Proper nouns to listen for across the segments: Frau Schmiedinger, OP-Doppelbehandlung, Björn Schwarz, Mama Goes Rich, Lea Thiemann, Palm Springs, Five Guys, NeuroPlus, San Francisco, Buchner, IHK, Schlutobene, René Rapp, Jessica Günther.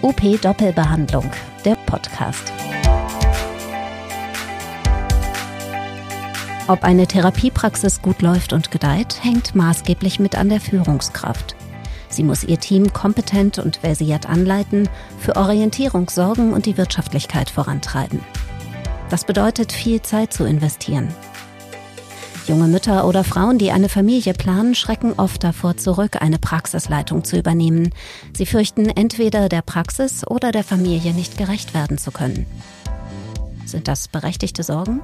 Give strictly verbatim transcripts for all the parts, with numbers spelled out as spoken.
O P-Doppelbehandlung, der Podcast. Ob eine Therapiepraxis gut läuft und gedeiht, hängt maßgeblich mit an der Führungskraft. Sie muss ihr Team kompetent und versiert anleiten, für Orientierung sorgen und die Wirtschaftlichkeit vorantreiben. Das bedeutet, viel Zeit zu investieren. Junge Mütter oder Frauen, die eine Familie planen, schrecken oft davor zurück, eine Praxisleitung zu übernehmen. Sie fürchten, entweder der Praxis oder der Familie nicht gerecht werden zu können. Sind das berechtigte Sorgen?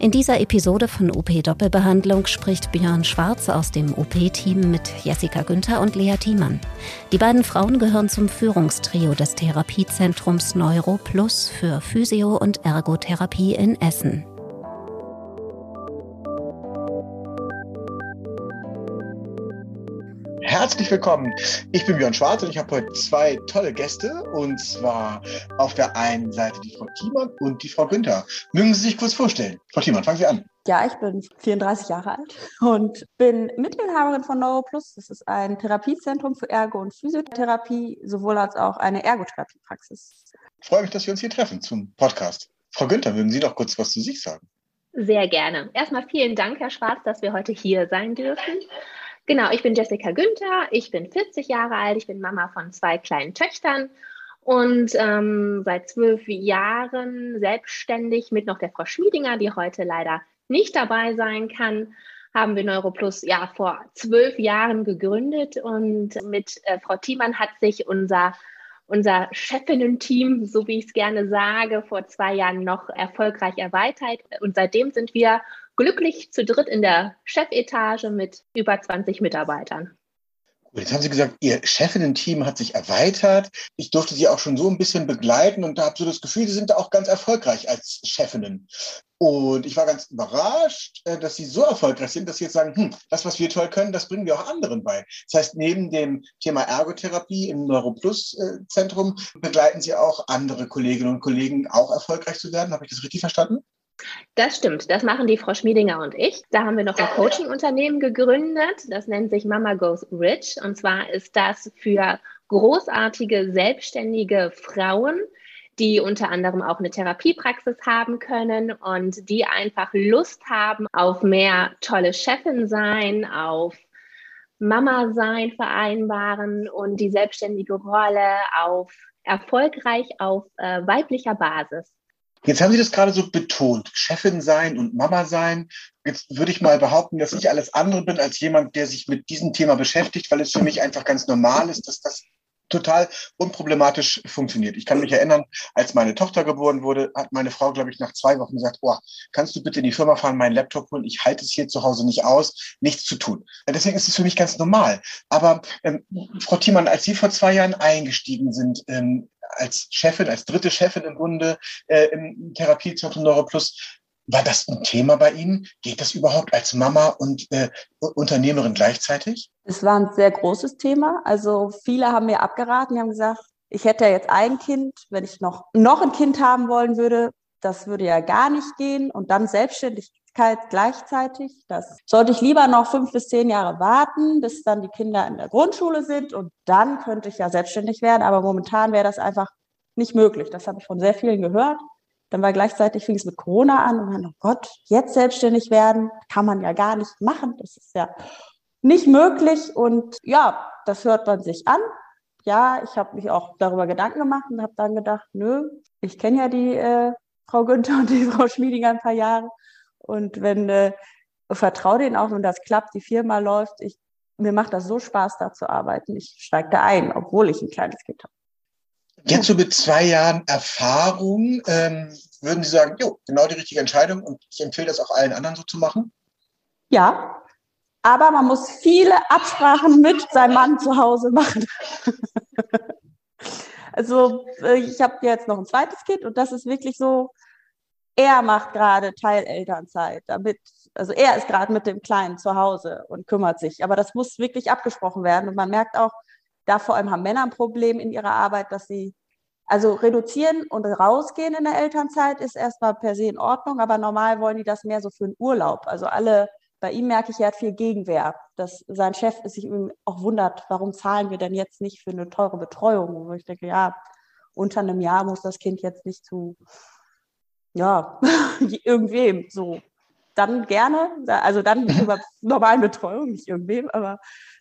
In dieser Episode von O P-Doppelbehandlung spricht Björn Schwarz aus dem O P-Team mit Jessica Günther und Lea Thiemann. Die beiden Frauen gehören zum Führungstrio des Therapiezentrums NeuroPlus für Physio- und Ergotherapie in Essen. Herzlich willkommen. Ich bin Björn Schwarz und ich habe heute zwei tolle Gäste, und zwar auf der einen Seite die Frau Thiemann und die Frau Günther. Mögen Sie sich kurz vorstellen? Frau Thiemann, fangen Sie an. Ja, ich bin vierunddreißig Jahre alt und bin Mitinhaberin von NeuroPlus. Das ist ein Therapiezentrum für Ergo- und Physiotherapie, sowohl als auch eine Ergotherapiepraxis. Ich freue mich, dass wir uns hier treffen zum Podcast. Frau Günther, mögen Sie doch kurz was zu sich sagen? Sehr gerne. Erstmal vielen Dank, Herr Schwarz, dass wir heute hier sein dürfen. Genau, ich bin Jessica Günther, ich bin vierzig Jahre alt, ich bin Mama von zwei kleinen Töchtern und ähm, seit zwölf Jahren selbstständig mit noch der Frau Schmiedinger, die heute leider nicht dabei sein kann, haben wir NeuroPlus ja vor zwölf Jahren gegründet, und mit äh, Frau Thiemann hat sich unser, unser Chefinnen-Team, so wie ich es gerne sage, vor zwei Jahren noch erfolgreich erweitert, und seitdem sind wir glücklich zu dritt in der Chefetage mit über zwanzig Mitarbeitern. Jetzt haben Sie gesagt, Ihr Chefinnen-Team hat sich erweitert. Ich durfte Sie auch schon so ein bisschen begleiten und da habe so das Gefühl, Sie sind da auch ganz erfolgreich als Chefinnen. Und ich war ganz überrascht, dass Sie so erfolgreich sind, dass Sie jetzt sagen, hm, das, was wir toll können, das bringen wir auch anderen bei. Das heißt, neben dem Thema Ergotherapie im NeuroPlus-Zentrum begleiten Sie auch andere Kolleginnen und Kollegen, auch erfolgreich zu werden. Habe ich das richtig verstanden? Das stimmt, das machen die Frau Schmiedinger und ich. Da haben wir noch ein Coaching-Unternehmen gegründet, das nennt sich Mama Goes Rich, und zwar ist das für großartige, selbstständige Frauen, die unter anderem auch eine Therapiepraxis haben können und die einfach Lust haben auf mehr tolle Chefin sein, auf Mama sein vereinbaren und die selbstständige Rolle auf erfolgreich auf äh, weiblicher Basis. Jetzt haben Sie das gerade so betont, Chefin sein und Mama sein. Jetzt würde ich mal behaupten, dass ich alles andere bin als jemand, der sich mit diesem Thema beschäftigt, weil es für mich einfach ganz normal ist, dass das total unproblematisch funktioniert. Ich kann mich erinnern, als meine Tochter geboren wurde, hat meine Frau, glaube ich, nach zwei Wochen gesagt, oh, kannst du bitte in die Firma fahren, meinen Laptop holen, ich halte es hier zu Hause nicht aus, nichts zu tun. Deswegen ist es für mich ganz normal. Aber ähm, Frau Thiemann, als Sie vor zwei Jahren eingestiegen sind, ähm, als Chefin, als dritte Chefin im Grunde äh, im Therapiezentrum NeuroPlus, war das ein Thema bei Ihnen? Geht das überhaupt als Mama und äh, Unternehmerin gleichzeitig? Es war ein sehr großes Thema. Also viele haben mir abgeraten, die haben gesagt, ich hätte ja jetzt ein Kind, wenn ich noch, noch ein Kind haben wollen würde, das würde ja gar nicht gehen. Und dann Selbstständigkeit gleichzeitig, das sollte ich lieber noch fünf bis zehn Jahre warten, bis dann die Kinder in der Grundschule sind. Und dann könnte ich ja selbstständig werden. Aber momentan wäre das einfach nicht möglich. Das habe ich von sehr vielen gehört. Dann war gleichzeitig, fing es mit Corona an und man, oh Gott, jetzt selbstständig werden, kann man ja gar nicht machen. Das ist ja nicht möglich. Und ja, das hört man sich an. Ja, ich habe mich auch darüber Gedanken gemacht und habe dann gedacht, nö, ich kenne ja die äh, Frau Günther und die Frau Schmiedinger ein paar Jahre. Und wenn, äh, vertraue denen auch, wenn das klappt, die Firma läuft. Ich, mir macht das so Spaß, da zu arbeiten. Ich steige da ein, obwohl ich ein kleines Kind habe. Jetzt so mit zwei Jahren Erfahrung, ähm, würden Sie sagen, jo, genau die richtige Entscheidung, und ich empfehle das auch allen anderen so zu machen? Ja, aber man muss viele Absprachen mit seinem Mann zu Hause machen. Also ich habe jetzt noch ein zweites Kind und das ist wirklich so, er macht gerade Teilelternzeit, damit, also er ist gerade mit dem Kleinen zu Hause und kümmert sich, aber das muss wirklich abgesprochen werden, und man merkt auch, da vor allem haben Männer ein Problem in ihrer Arbeit, dass sie also reduzieren und rausgehen in der Elternzeit ist erstmal per se in Ordnung, aber normal wollen die das mehr so für einen Urlaub. Also alle Bei ihm merke ich, er hat viel Gegenwehr, dass sein Chef sich eben auch wundert, warum zahlen wir denn jetzt nicht für eine teure Betreuung? Wo ich denke, ja, unter einem Jahr muss das Kind jetzt nicht zu, ja, irgendwem so. Dann gerne, also dann über normalen Betreuung, nicht irgendwem, aber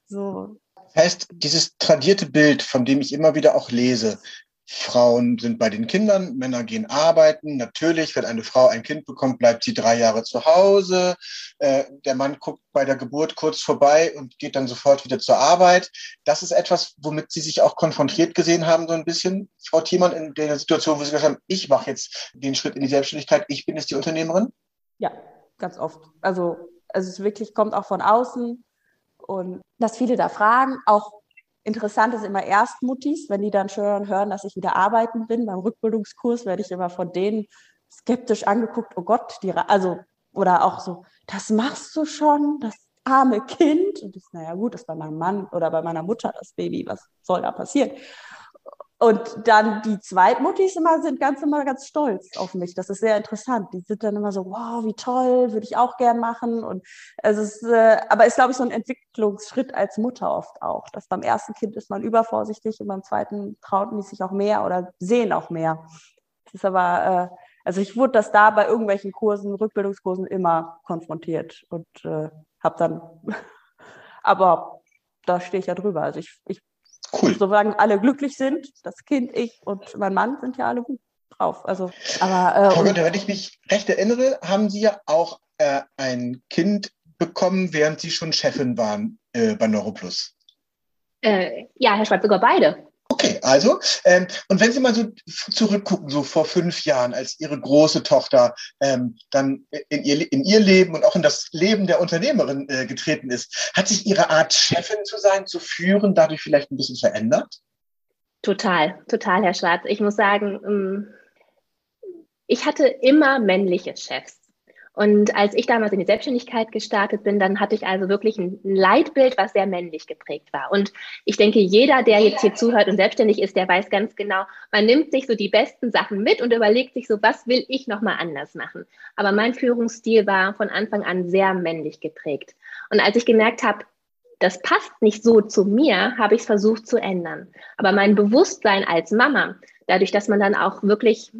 so. Heißt, dieses tradierte Bild, von dem ich immer wieder auch lese, Frauen sind bei den Kindern, Männer gehen arbeiten. Natürlich, wenn eine Frau ein Kind bekommt, bleibt sie drei Jahre zu Hause. Äh, der Mann guckt bei der Geburt kurz vorbei und geht dann sofort wieder zur Arbeit. Das ist etwas, womit Sie sich auch konfrontiert gesehen haben, so ein bisschen, Frau Thiemann, in der Situation, wo Sie gesagt haben, ich mache jetzt den Schritt in die Selbstständigkeit, ich bin jetzt die Unternehmerin? Ja, ganz oft. Also, also es wirklich kommt auch von außen. Und dass viele da fragen, auch interessant ist immer Erstmuttis, wenn die dann schon hören, dass ich wieder arbeiten bin. Beim Rückbildungskurs werde ich immer von denen skeptisch angeguckt. Oh Gott, die Re- also oder auch so, das machst du schon, das arme Kind. Und das, naja gut, das ist bei meinem Mann oder bei meiner Mutter das Baby, was soll da passieren? Und dann die Zweitmuttis immer sind ganz immer ganz stolz auf mich. Das ist sehr interessant. Die sind dann immer so, wow, wie toll, würde ich auch gern machen. Und es ist, äh, aber ist, glaube ich, so ein Entwicklungsschritt als Mutter oft auch. Dass beim ersten Kind ist man übervorsichtig und beim zweiten traut man sich auch mehr oder sehen auch mehr. Das ist aber, äh, also ich wurde das da bei irgendwelchen Kursen, Rückbildungskursen immer konfrontiert und äh, habe dann, aber da stehe ich ja drüber. Also ich, ich Cool. Solange alle glücklich sind, das Kind, ich und mein Mann sind ja alle gut drauf. Also, aber, äh, Frau Günther, wenn ich mich recht erinnere, haben Sie ja auch äh, ein Kind bekommen, während Sie schon Chefin waren äh, bei NeuroPlus. Äh, ja, Herr Schwarz, sogar beide. Okay, also, ähm, und wenn Sie mal so zurückgucken, so vor fünf Jahren, als Ihre große Tochter ähm, dann in ihr, in ihr Leben und auch in das Leben der Unternehmerin äh, getreten ist, hat sich Ihre Art, Chefin zu sein, zu führen, dadurch vielleicht ein bisschen verändert? Total, total, Herr Schwarz. Ich muss sagen, ich hatte immer männliche Chefs. Und als ich damals in die Selbstständigkeit gestartet bin, dann hatte ich also wirklich ein Leitbild, was sehr männlich geprägt war. Und ich denke, jeder, der jetzt hier zuhört und selbstständig ist, der weiß ganz genau, man nimmt sich so die besten Sachen mit und überlegt sich so, was will ich nochmal anders machen? Aber mein Führungsstil war von Anfang an sehr männlich geprägt. Und als ich gemerkt habe, das passt nicht so zu mir, habe ich es versucht zu ändern. Aber mein Bewusstsein als Mama, dadurch, dass man dann auch wirklich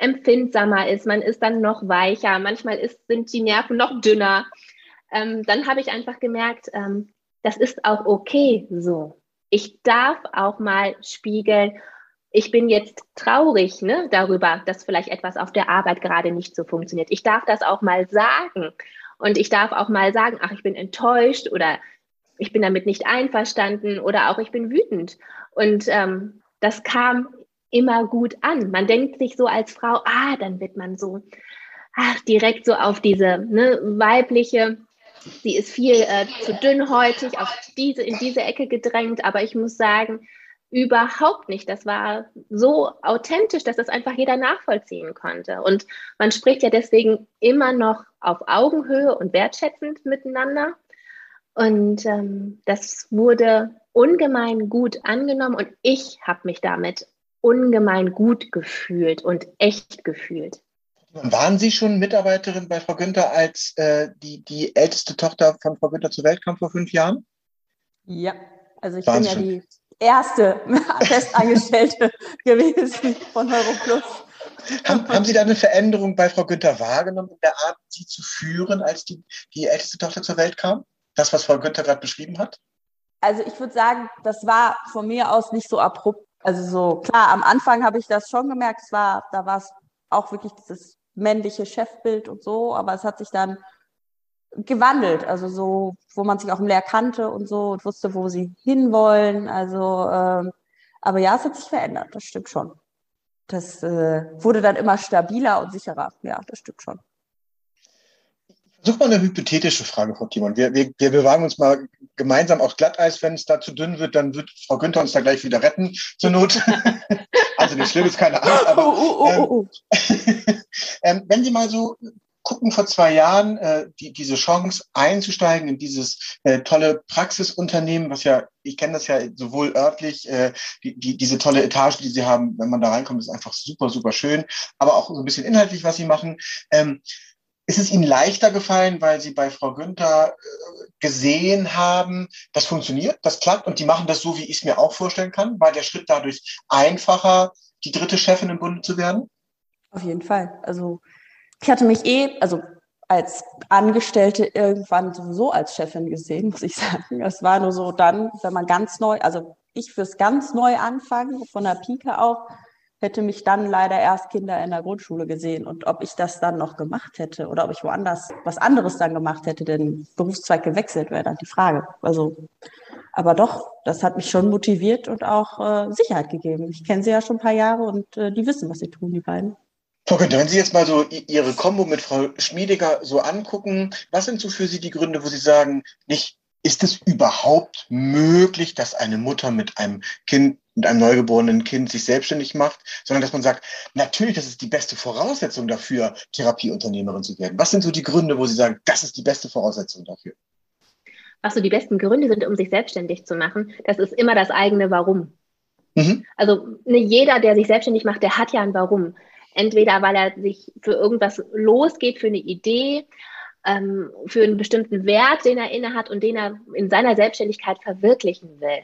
empfindsamer ist, man ist dann noch weicher, manchmal ist, sind die Nerven noch dünner. Ähm, dann habe ich einfach gemerkt, ähm, das ist auch okay so. Ich darf auch mal spiegeln, ich bin jetzt traurig, ne, darüber, dass vielleicht etwas auf der Arbeit gerade nicht so funktioniert. Ich darf das auch mal sagen und ich darf auch mal sagen, ach, ich bin enttäuscht oder ich bin damit nicht einverstanden oder auch ich bin wütend. Und ähm, das kam immer gut an. Man denkt sich so als Frau, ah, dann wird man so ach, direkt so auf diese ne, weibliche, sie ist viel äh, zu dünnhäutig, auf diese, in diese Ecke gedrängt, aber ich muss sagen, überhaupt nicht. Das war so authentisch, dass das einfach jeder nachvollziehen konnte. Und man spricht ja deswegen immer noch auf Augenhöhe und wertschätzend miteinander. Und ähm, das wurde ungemein gut angenommen und ich habe mich damit ungemein gut gefühlt und echt gefühlt. Waren Sie schon Mitarbeiterin bei Frau Günther, als äh, die, die älteste Tochter von Frau Günther zur Welt kam vor fünf Jahren? Ja, also ich Waren bin ja schon? die erste Festangestellte gewesen von NeuroPlus. Haben, haben Sie da eine Veränderung bei Frau Günther wahrgenommen, in der Art, sie zu führen, als die, die älteste Tochter zur Welt kam? Das, was Frau Günther gerade beschrieben hat? Also ich würde sagen, das war von mir aus nicht so abrupt. Also so, klar, am Anfang habe ich das schon gemerkt, es war, da war es auch wirklich dieses männliche Chefbild und so, aber es hat sich dann gewandelt, also so, wo man sich auch mehr kannte und so und wusste, wo sie hinwollen, also, ähm, aber ja, es hat sich verändert, das stimmt schon. Das äh, wurde dann immer stabiler und sicherer, ja, das stimmt schon. Such mal eine hypothetische Frage, Frau Thiemann. Wir, wir, wir bewahren uns mal gemeinsam auf Glatteis. Wenn es da zu dünn wird, dann wird Frau Günther uns da gleich wieder retten, zur Not. Also nicht schlimm, ist keine Angst. Aber, oh, oh, oh, oh. Ähm, ähm, wenn Sie mal so gucken, vor zwei Jahren äh, die, diese Chance einzusteigen in dieses äh, tolle Praxisunternehmen, was ja, ich kenne das ja sowohl örtlich, äh, die, die, diese tolle Etage, die Sie haben, wenn man da reinkommt, ist einfach super, super schön, aber auch so ein bisschen inhaltlich, was Sie machen. Ähm, Ist es Ihnen leichter gefallen, weil Sie bei Frau Günther gesehen haben, das funktioniert, das klappt und die machen das so, wie ich es mir auch vorstellen kann? War der Schritt dadurch einfacher, die dritte Chefin im Bunde zu werden? Auf jeden Fall. Also ich hatte mich eh, also als Angestellte irgendwann sowieso als Chefin gesehen, muss ich sagen. Es war nur so dann, wenn man ganz neu, also ich fürs ganz neu anfangen, von der Pike auf, hätte mich dann leider erst Kinder in der Grundschule gesehen. Und ob ich das dann noch gemacht hätte oder ob ich woanders was anderes dann gemacht hätte, den Berufszweig gewechselt, wäre dann die Frage. Also, aber doch, das hat mich schon motiviert und auch äh, Sicherheit gegeben. Ich kenne sie ja schon ein paar Jahre und äh, die wissen, was sie tun, die beiden. Frau Günther, wenn Sie jetzt mal so Ihre Kombo mit Frau Schmiedinger so angucken, was sind so für Sie die Gründe, wo Sie sagen, nicht, ist es überhaupt möglich, dass eine Mutter mit einem Kind, mit einem neugeborenen Kind sich selbstständig macht, sondern dass man sagt, natürlich, das ist die beste Voraussetzung dafür, Therapieunternehmerin zu werden. Was sind so die Gründe, wo Sie sagen, das ist die beste Voraussetzung dafür? Was so die besten Gründe sind, um sich selbstständig zu machen, das ist immer das eigene Warum. Mhm. Also nicht jeder, der sich selbstständig macht, der hat ja ein Warum. Entweder weil er sich für irgendwas losgeht, für eine Idee, ähm, für einen bestimmten Wert, den er innehat und den er in seiner Selbstständigkeit verwirklichen will.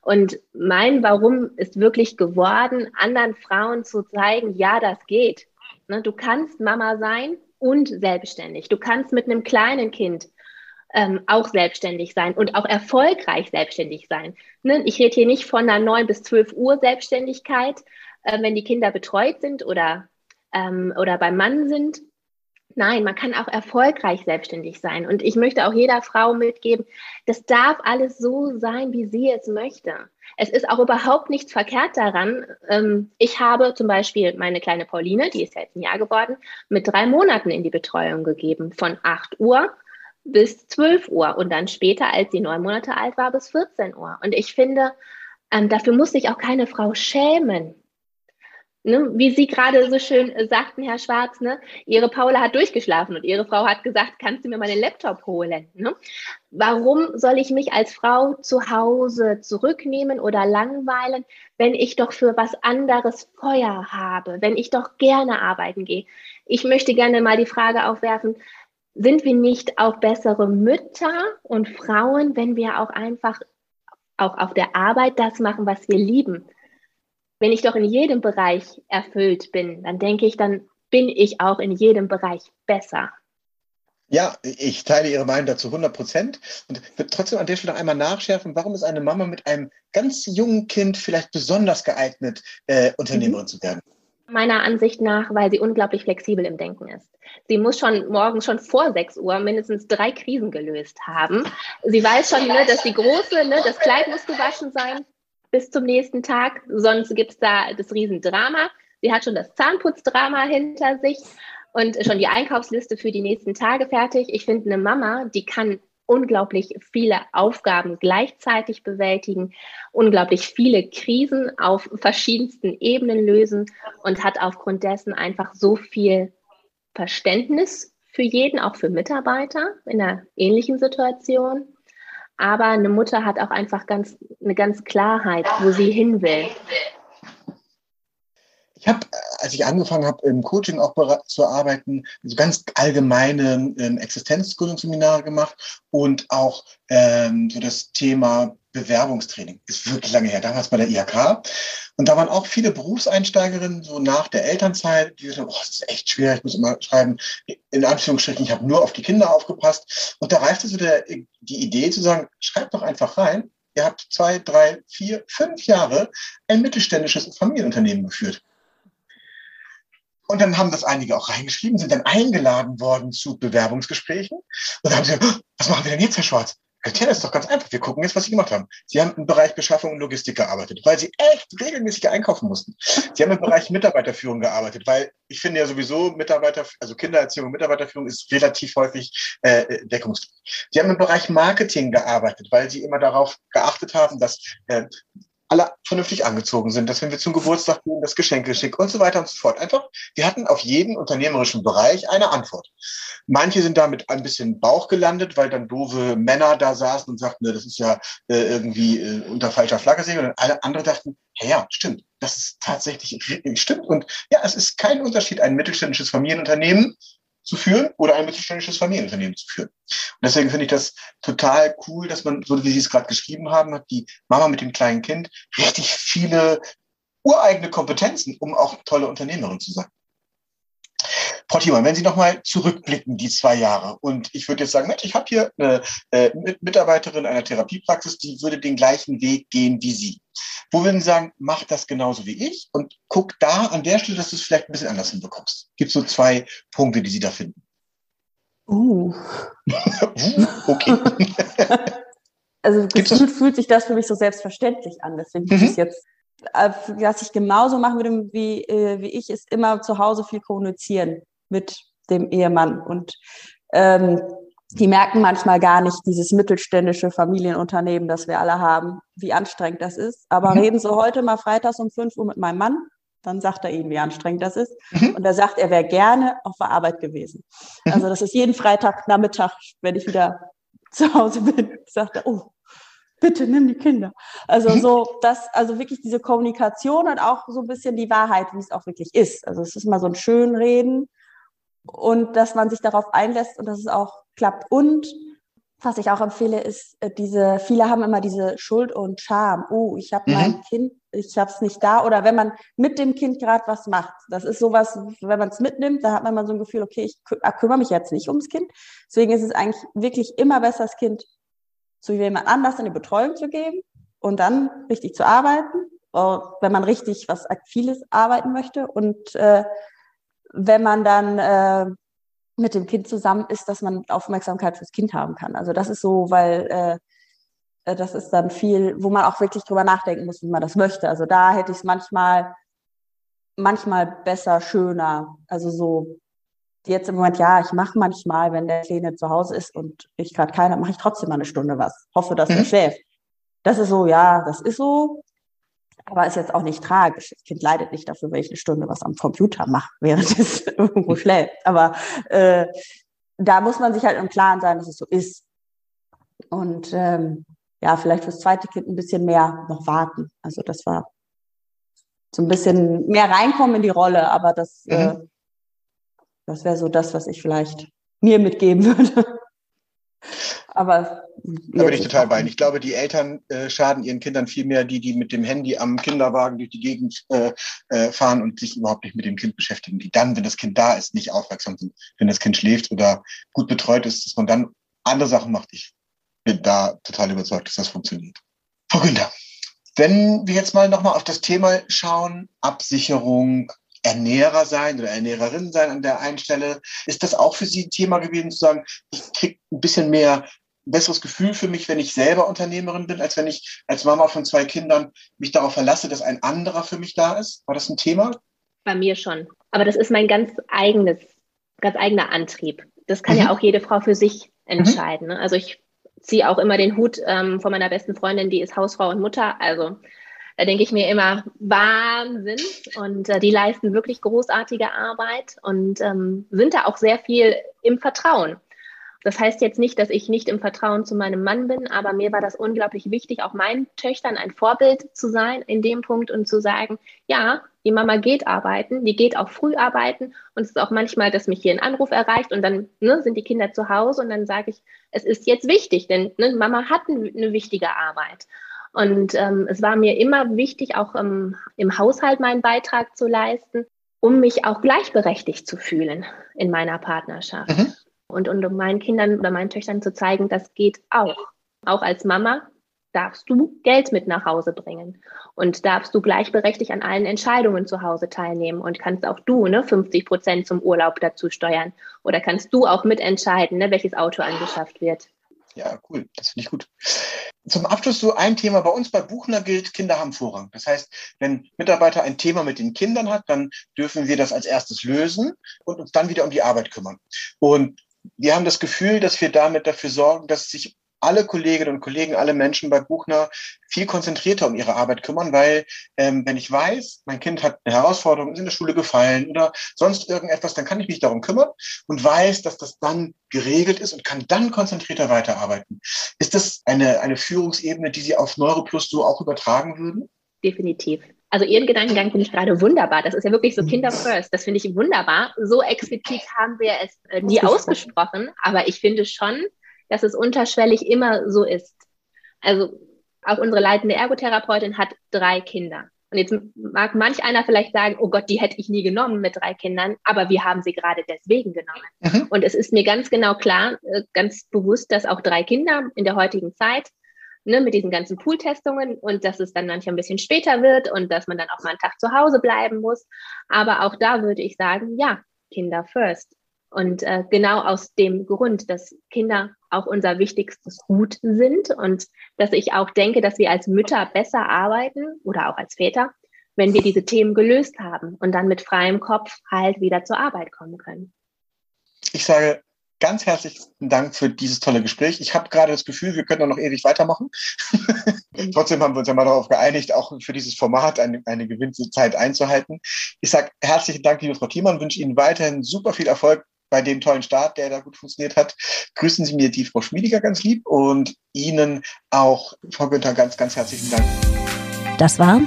Und mein Warum ist wirklich geworden, anderen Frauen zu zeigen, ja, das geht. Ne, du kannst Mama sein und selbstständig. Du kannst mit einem kleinen Kind ähm, auch selbstständig sein und auch erfolgreich selbstständig sein. Ne, ich rede hier nicht von einer neun bis zwölf Uhr Selbstständigkeit, äh, wenn die Kinder betreut sind oder oder beim Mann sind. Nein, man kann auch erfolgreich selbstständig sein. Und ich möchte auch jeder Frau mitgeben, das darf alles so sein, wie sie es möchte. Es ist auch überhaupt nichts verkehrt daran. Ich habe zum Beispiel meine kleine Pauline, die ist ja jetzt ein Jahr geworden, mit drei Monaten in die Betreuung gegeben, von acht Uhr bis zwölf Uhr und dann später, als sie neun Monate alt war, bis vierzehn Uhr. Und ich finde, dafür muss sich auch keine Frau schämen. Ne, wie Sie gerade so schön sagten, Herr Schwarz, ne, Ihre Paula hat durchgeschlafen und Ihre Frau hat gesagt, kannst du mir mal den Laptop holen? Ne? Warum soll ich mich als Frau zu Hause zurücknehmen oder langweilen, wenn ich doch für was anderes Feuer habe, wenn ich doch gerne arbeiten gehe? Ich möchte gerne mal die Frage aufwerfen, sind wir nicht auch bessere Mütter und Frauen, wenn wir auch einfach auch auf der Arbeit das machen, was wir lieben? Wenn ich doch in jedem Bereich erfüllt bin, dann denke ich, dann bin ich auch in jedem Bereich besser. Ja, ich teile Ihre Meinung dazu hundert Prozent und würde trotzdem an der Stelle einmal nachschärfen, warum ist eine Mama mit einem ganz jungen Kind vielleicht besonders geeignet, äh, Unternehmerin mhm. zu werden? Meiner Ansicht nach, weil sie unglaublich flexibel im Denken ist. Sie muss schon morgens schon vor sechs Uhr mindestens drei Krisen gelöst haben. Sie weiß schon, ne, dass die große, ne, das Kleid muss gewaschen sein. Bis zum nächsten Tag, sonst gibt es da das Riesendrama. Sie hat schon das Zahnputzdrama hinter sich und schon die Einkaufsliste für die nächsten Tage fertig. Ich finde, eine Mama, die kann unglaublich viele Aufgaben gleichzeitig bewältigen, unglaublich viele Krisen auf verschiedensten Ebenen lösen und hat aufgrund dessen einfach so viel Verständnis für jeden, auch für Mitarbeiter in einer ähnlichen Situation. Aber eine Mutter hat auch einfach ganz, eine ganz Klarheit, wo sie hin will. Ich habe, als ich angefangen habe, im Coaching auch zu arbeiten, so ganz allgemeine ähm, Existenzgründungsseminare gemacht und auch ähm, so das Thema Bewerbungstraining. Ist wirklich lange her, damals bei der I H K. Und da waren auch viele Berufseinsteigerinnen, so nach der Elternzeit, die sagten, oh, das ist echt schwer, ich muss immer schreiben, in Anführungsstrichen, ich habe nur auf die Kinder aufgepasst. Und da reifte so der, die Idee zu sagen, schreibt doch einfach rein, ihr habt zwei, drei, vier, fünf Jahre ein mittelständisches Familienunternehmen geführt. Und dann haben das einige auch reingeschrieben, sind dann eingeladen worden zu Bewerbungsgesprächen. Und da haben sie gesagt, was machen wir denn jetzt, Herr Schwarz? Ja, das ist doch ganz einfach. Wir gucken jetzt, was Sie gemacht haben. Sie haben im Bereich Beschaffung und Logistik gearbeitet, weil Sie echt regelmäßig einkaufen mussten. Sie haben im Bereich Mitarbeiterführung gearbeitet, weil ich finde ja sowieso Mitarbeiter, also Kindererziehung und Mitarbeiterführung ist relativ häufig äh, deckungsgleich. Sie haben im Bereich Marketing gearbeitet, weil Sie immer darauf geachtet haben, dass äh, alle vernünftig angezogen sind, dass wenn wir zum Geburtstag gehen, das Geschenke schicken und so weiter und so fort. Einfach, wir hatten auf jeden unternehmerischen Bereich eine Antwort. Manche sind damit ein bisschen Bauch gelandet, weil dann doofe Männer da saßen und sagten, das ist ja äh, irgendwie äh, unter falscher Flagge segeln. Und alle anderen dachten, ja, ja, stimmt, das ist tatsächlich stimmt. Und ja, es ist kein Unterschied, ein mittelständisches Familienunternehmen zu führen oder ein mittelständisches Familienunternehmen zu führen. Und deswegen finde ich das total cool, dass man, so wie Sie es gerade geschrieben haben, hat die Mama mit dem kleinen Kind richtig viele ureigene Kompetenzen, um auch tolle Unternehmerin zu sein. Frau Thiemann, wenn Sie nochmal zurückblicken, die zwei Jahre, und ich würde jetzt sagen, Mensch, ich habe hier eine äh, Mitarbeiterin einer Therapiepraxis, die würde den gleichen Weg gehen wie Sie. Wo würden Sie sagen, mach das genauso wie ich und guck da an der Stelle, dass du es vielleicht ein bisschen anders hinbekommst? Gibt es so zwei Punkte, die Sie da finden? Uh. Okay. Also gefühlt fühlt sich das für mich so selbstverständlich an, deswegen mhm. ist es jetzt... Was ich genauso machen würde wie, äh, wie ich, ist immer zu Hause viel kommunizieren mit dem Ehemann. Und ähm, die merken manchmal gar nicht, dieses mittelständische Familienunternehmen, das wir alle haben, wie anstrengend das ist. Aber mhm. reden Sie heute mal freitags um fünf Uhr mit meinem Mann, dann sagt er Ihnen, wie anstrengend das ist. Mhm. Und er sagt, er wäre gerne auf der Arbeit gewesen. Mhm. Also das ist jeden Freitagnachmittag, wenn ich wieder zu Hause bin, sagt er, oh, bitte nimm die Kinder. Also so das, also wirklich diese Kommunikation und auch so ein bisschen die Wahrheit, wie es auch wirklich ist. Also es ist mal so ein Schönreden und dass man sich darauf einlässt und dass es auch klappt. Und was ich auch empfehle, ist diese, viele haben immer diese Schuld und Scham. Oh, ich habe mhm. mein Kind, ich habe es nicht da. Oder wenn man mit dem Kind gerade was macht. Das ist sowas, wenn man es mitnimmt, da hat man mal so ein Gefühl, okay, ich kü- kümmere mich jetzt nicht ums Kind. Deswegen ist es eigentlich wirklich immer besser, das Kind zu jemand anders in die Betreuung zu geben und dann richtig zu arbeiten, wenn man richtig was Aktives arbeiten möchte. Und äh, wenn man dann äh, mit dem Kind zusammen ist, dass man Aufmerksamkeit fürs Kind haben kann. Also das ist so, weil äh, das ist dann viel, wo man auch wirklich drüber nachdenken muss, wie man das möchte. Also da hätte ich es manchmal, manchmal besser, schöner. Also so jetzt im Moment, ja, ich mache manchmal, wenn der Kleine zu Hause ist und ich gerade keiner, mache ich trotzdem mal eine Stunde was. Hoffe, dass mhm. er schläft. Das ist so, ja, das ist so. Aber ist jetzt auch nicht tragisch. Das Kind leidet nicht dafür, wenn ich eine Stunde was am Computer mache, während es irgendwo schläft. Aber äh, da muss man sich halt im Klaren sein, dass es so ist. Und ähm, ja, vielleicht fürs zweite Kind ein bisschen mehr noch warten. Also das war so ein bisschen mehr reinkommen in die Rolle, aber das... Mhm. Äh, Das wäre so das, was ich vielleicht mir mitgeben würde. Aber da bin ich total bei. Ich glaube, die Eltern äh, schaden ihren Kindern viel mehr, die, die mit dem Handy am Kinderwagen durch die Gegend äh, äh, fahren und sich überhaupt nicht mit dem Kind beschäftigen, die dann, wenn das Kind da ist, nicht aufmerksam sind, wenn das Kind schläft oder gut betreut ist, dass man dann andere Sachen macht. Ich bin da total überzeugt, dass das funktioniert. Frau Günther, wenn wir jetzt mal nochmal auf das Thema schauen, Absicherung, Ernährer sein oder Ernährerin sein an der einen Stelle. Ist das auch für Sie ein Thema gewesen, zu sagen, ich kriege ein bisschen mehr, ein besseres Gefühl für mich, wenn ich selber Unternehmerin bin, als wenn ich als Mama von zwei Kindern mich darauf verlasse, dass ein anderer für mich da ist? War das ein Thema? Bei mir schon. Aber das ist mein ganz eigenes, ganz eigener Antrieb. Das kann mhm. ja auch jede Frau für sich entscheiden. Mhm. Also ich ziehe auch immer den Hut ähm, von meiner besten Freundin, die ist Hausfrau und Mutter. Also da denke ich mir immer, Wahnsinn, und äh, die leisten wirklich großartige Arbeit und ähm, sind da auch sehr viel im Vertrauen. Das heißt jetzt nicht, dass ich nicht im Vertrauen zu meinem Mann bin, aber mir war das unglaublich wichtig, auch meinen Töchtern ein Vorbild zu sein in dem Punkt und zu sagen, ja, die Mama geht arbeiten, die geht auch früh arbeiten, und es ist auch manchmal, dass mich hier ein Anruf erreicht und dann ne, sind die Kinder zu Hause und dann sage ich, es ist jetzt wichtig, denn ne, Mama hat eine wichtige Arbeit. Und ähm, es war mir immer wichtig, auch ähm, im Haushalt meinen Beitrag zu leisten, um mich auch gleichberechtigt zu fühlen in meiner Partnerschaft. Mhm. Und, und um meinen Kindern oder meinen Töchtern zu zeigen, das geht auch. Auch als Mama darfst du Geld mit nach Hause bringen und darfst du gleichberechtigt an allen Entscheidungen zu Hause teilnehmen und kannst auch du ne, fünfzig Prozent zum Urlaub dazu steuern oder kannst du auch mitentscheiden, ne, welches Auto angeschafft wird. Ja, cool. Das finde ich gut. Zum Abschluss so ein Thema. Bei uns bei Buchner gilt, Kinder haben Vorrang. Das heißt, wenn Mitarbeiter ein Thema mit den Kindern hat, dann dürfen wir das als erstes lösen und uns dann wieder um die Arbeit kümmern. Und wir haben das Gefühl, dass wir damit dafür sorgen, dass sich alle Kolleginnen und Kollegen, alle Menschen bei Buchner viel konzentrierter um ihre Arbeit kümmern, weil ähm, wenn ich weiß, mein Kind hat eine Herausforderung, ist in der Schule gefallen oder sonst irgendetwas, dann kann ich mich darum kümmern und weiß, dass das dann geregelt ist und kann dann konzentrierter weiterarbeiten. Ist das eine, eine Führungsebene, die Sie auf NeuroPlus so auch übertragen würden? Definitiv. Also Ihren Gedankengang finde ich gerade wunderbar. Das ist ja wirklich so Kinder first. Das finde ich wunderbar. So explizit haben wir es äh, nie ausgesprochen. Aber ich finde schon, dass es unterschwellig immer so ist. Also auch unsere leitende Ergotherapeutin hat drei Kinder. Und jetzt mag manch einer vielleicht sagen, oh Gott, die hätte ich nie genommen mit drei Kindern, aber wir haben sie gerade deswegen genommen. Mhm. Und es ist mir ganz genau klar, ganz bewusst, dass auch drei Kinder in der heutigen Zeit, ne, mit diesen ganzen Pooltestungen und dass es dann manchmal ein bisschen später wird und dass man dann auch mal einen Tag zu Hause bleiben muss. Aber auch da würde ich sagen, ja, Kinder first. Und äh, genau aus dem Grund, dass Kinder auch unser wichtigstes Gut sind und dass ich auch denke, dass wir als Mütter besser arbeiten oder auch als Väter, wenn wir diese Themen gelöst haben und dann mit freiem Kopf halt wieder zur Arbeit kommen können. Ich sage ganz herzlichen Dank für dieses tolle Gespräch. Ich habe gerade das Gefühl, wir können auch noch ewig weitermachen. Trotzdem haben wir uns ja mal darauf geeinigt, auch für dieses Format eine, eine gewisse Zeit einzuhalten. Ich sage herzlichen Dank, liebe Frau Thiemann, wünsche Ihnen weiterhin super viel Erfolg bei dem tollen Start, der da gut funktioniert hat. Grüßen Sie mir die Frau Schmiedinger ganz lieb und Ihnen auch, Frau Günther, ganz, ganz herzlichen Dank. Das war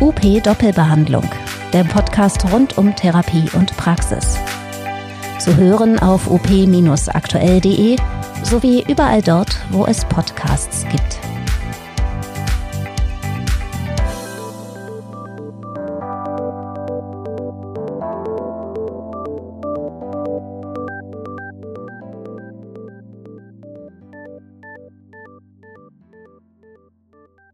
O P-Doppelbehandlung, der Podcast rund um Therapie und Praxis. Zu hören auf o p aktuell punkt de sowie überall dort, wo es Podcasts gibt.